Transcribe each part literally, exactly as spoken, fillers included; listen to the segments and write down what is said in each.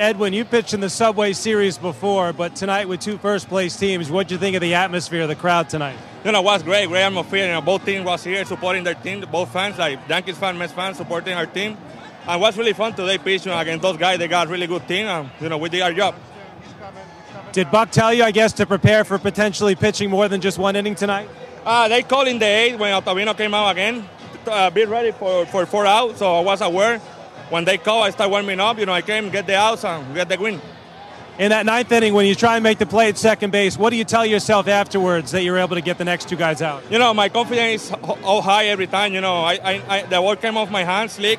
Edwin, you pitched in the Subway Series before, but tonight with two first-place teams, what do you think of the atmosphere of the crowd tonight? You know, it was great, great atmosphere. You know, both teams was here supporting their team, both fans, like Yankees fans, Mets fans, supporting our team. And it was really fun today pitching against those guys. They got a really good team, and, you know, we did our job. Did Buck tell you, I guess, to prepare for potentially pitching more than just one inning tonight? Uh, they called in the eighth when Ottavino came out again. Uh, be ready for, for four outs, so I was aware. When they call, I start warming up. You know, I came, get the outs, and get the win. In that ninth inning, when you try and make the play at second base, what do you tell yourself afterwards that you're able to get the next two guys out? You know, my confidence is all high every time. You know, I, I, I the ball came off my hand, slick.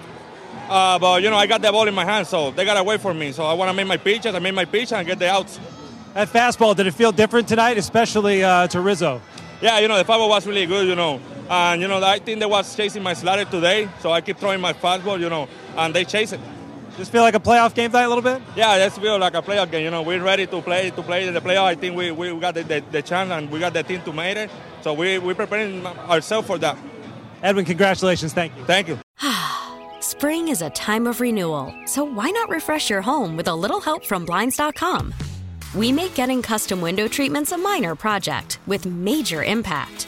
Uh, but, you know, I got the ball in my hand, so they got to wait for me. So I want to make my pitches. I made my pitch and get the outs. That fastball, did it feel different tonight, especially uh, to Rizzo? Yeah, you know, the fastball was really good, you know. And, you know, I think they was chasing my slider today, so I keep throwing my fastball, you know, and they chase it. Just feel like a playoff game tonight a little bit? Yeah, it feels like a playoff game. You know, we're ready to play to play in the playoff. I think we, we got the, the, the chance and we got the team to make it. So we, we're preparing ourselves for that. Edwin, congratulations. Thank you. Thank you. Spring is a time of renewal, so why not refresh your home with a little help from Blinds dot com? We make getting custom window treatments a minor project with major impact.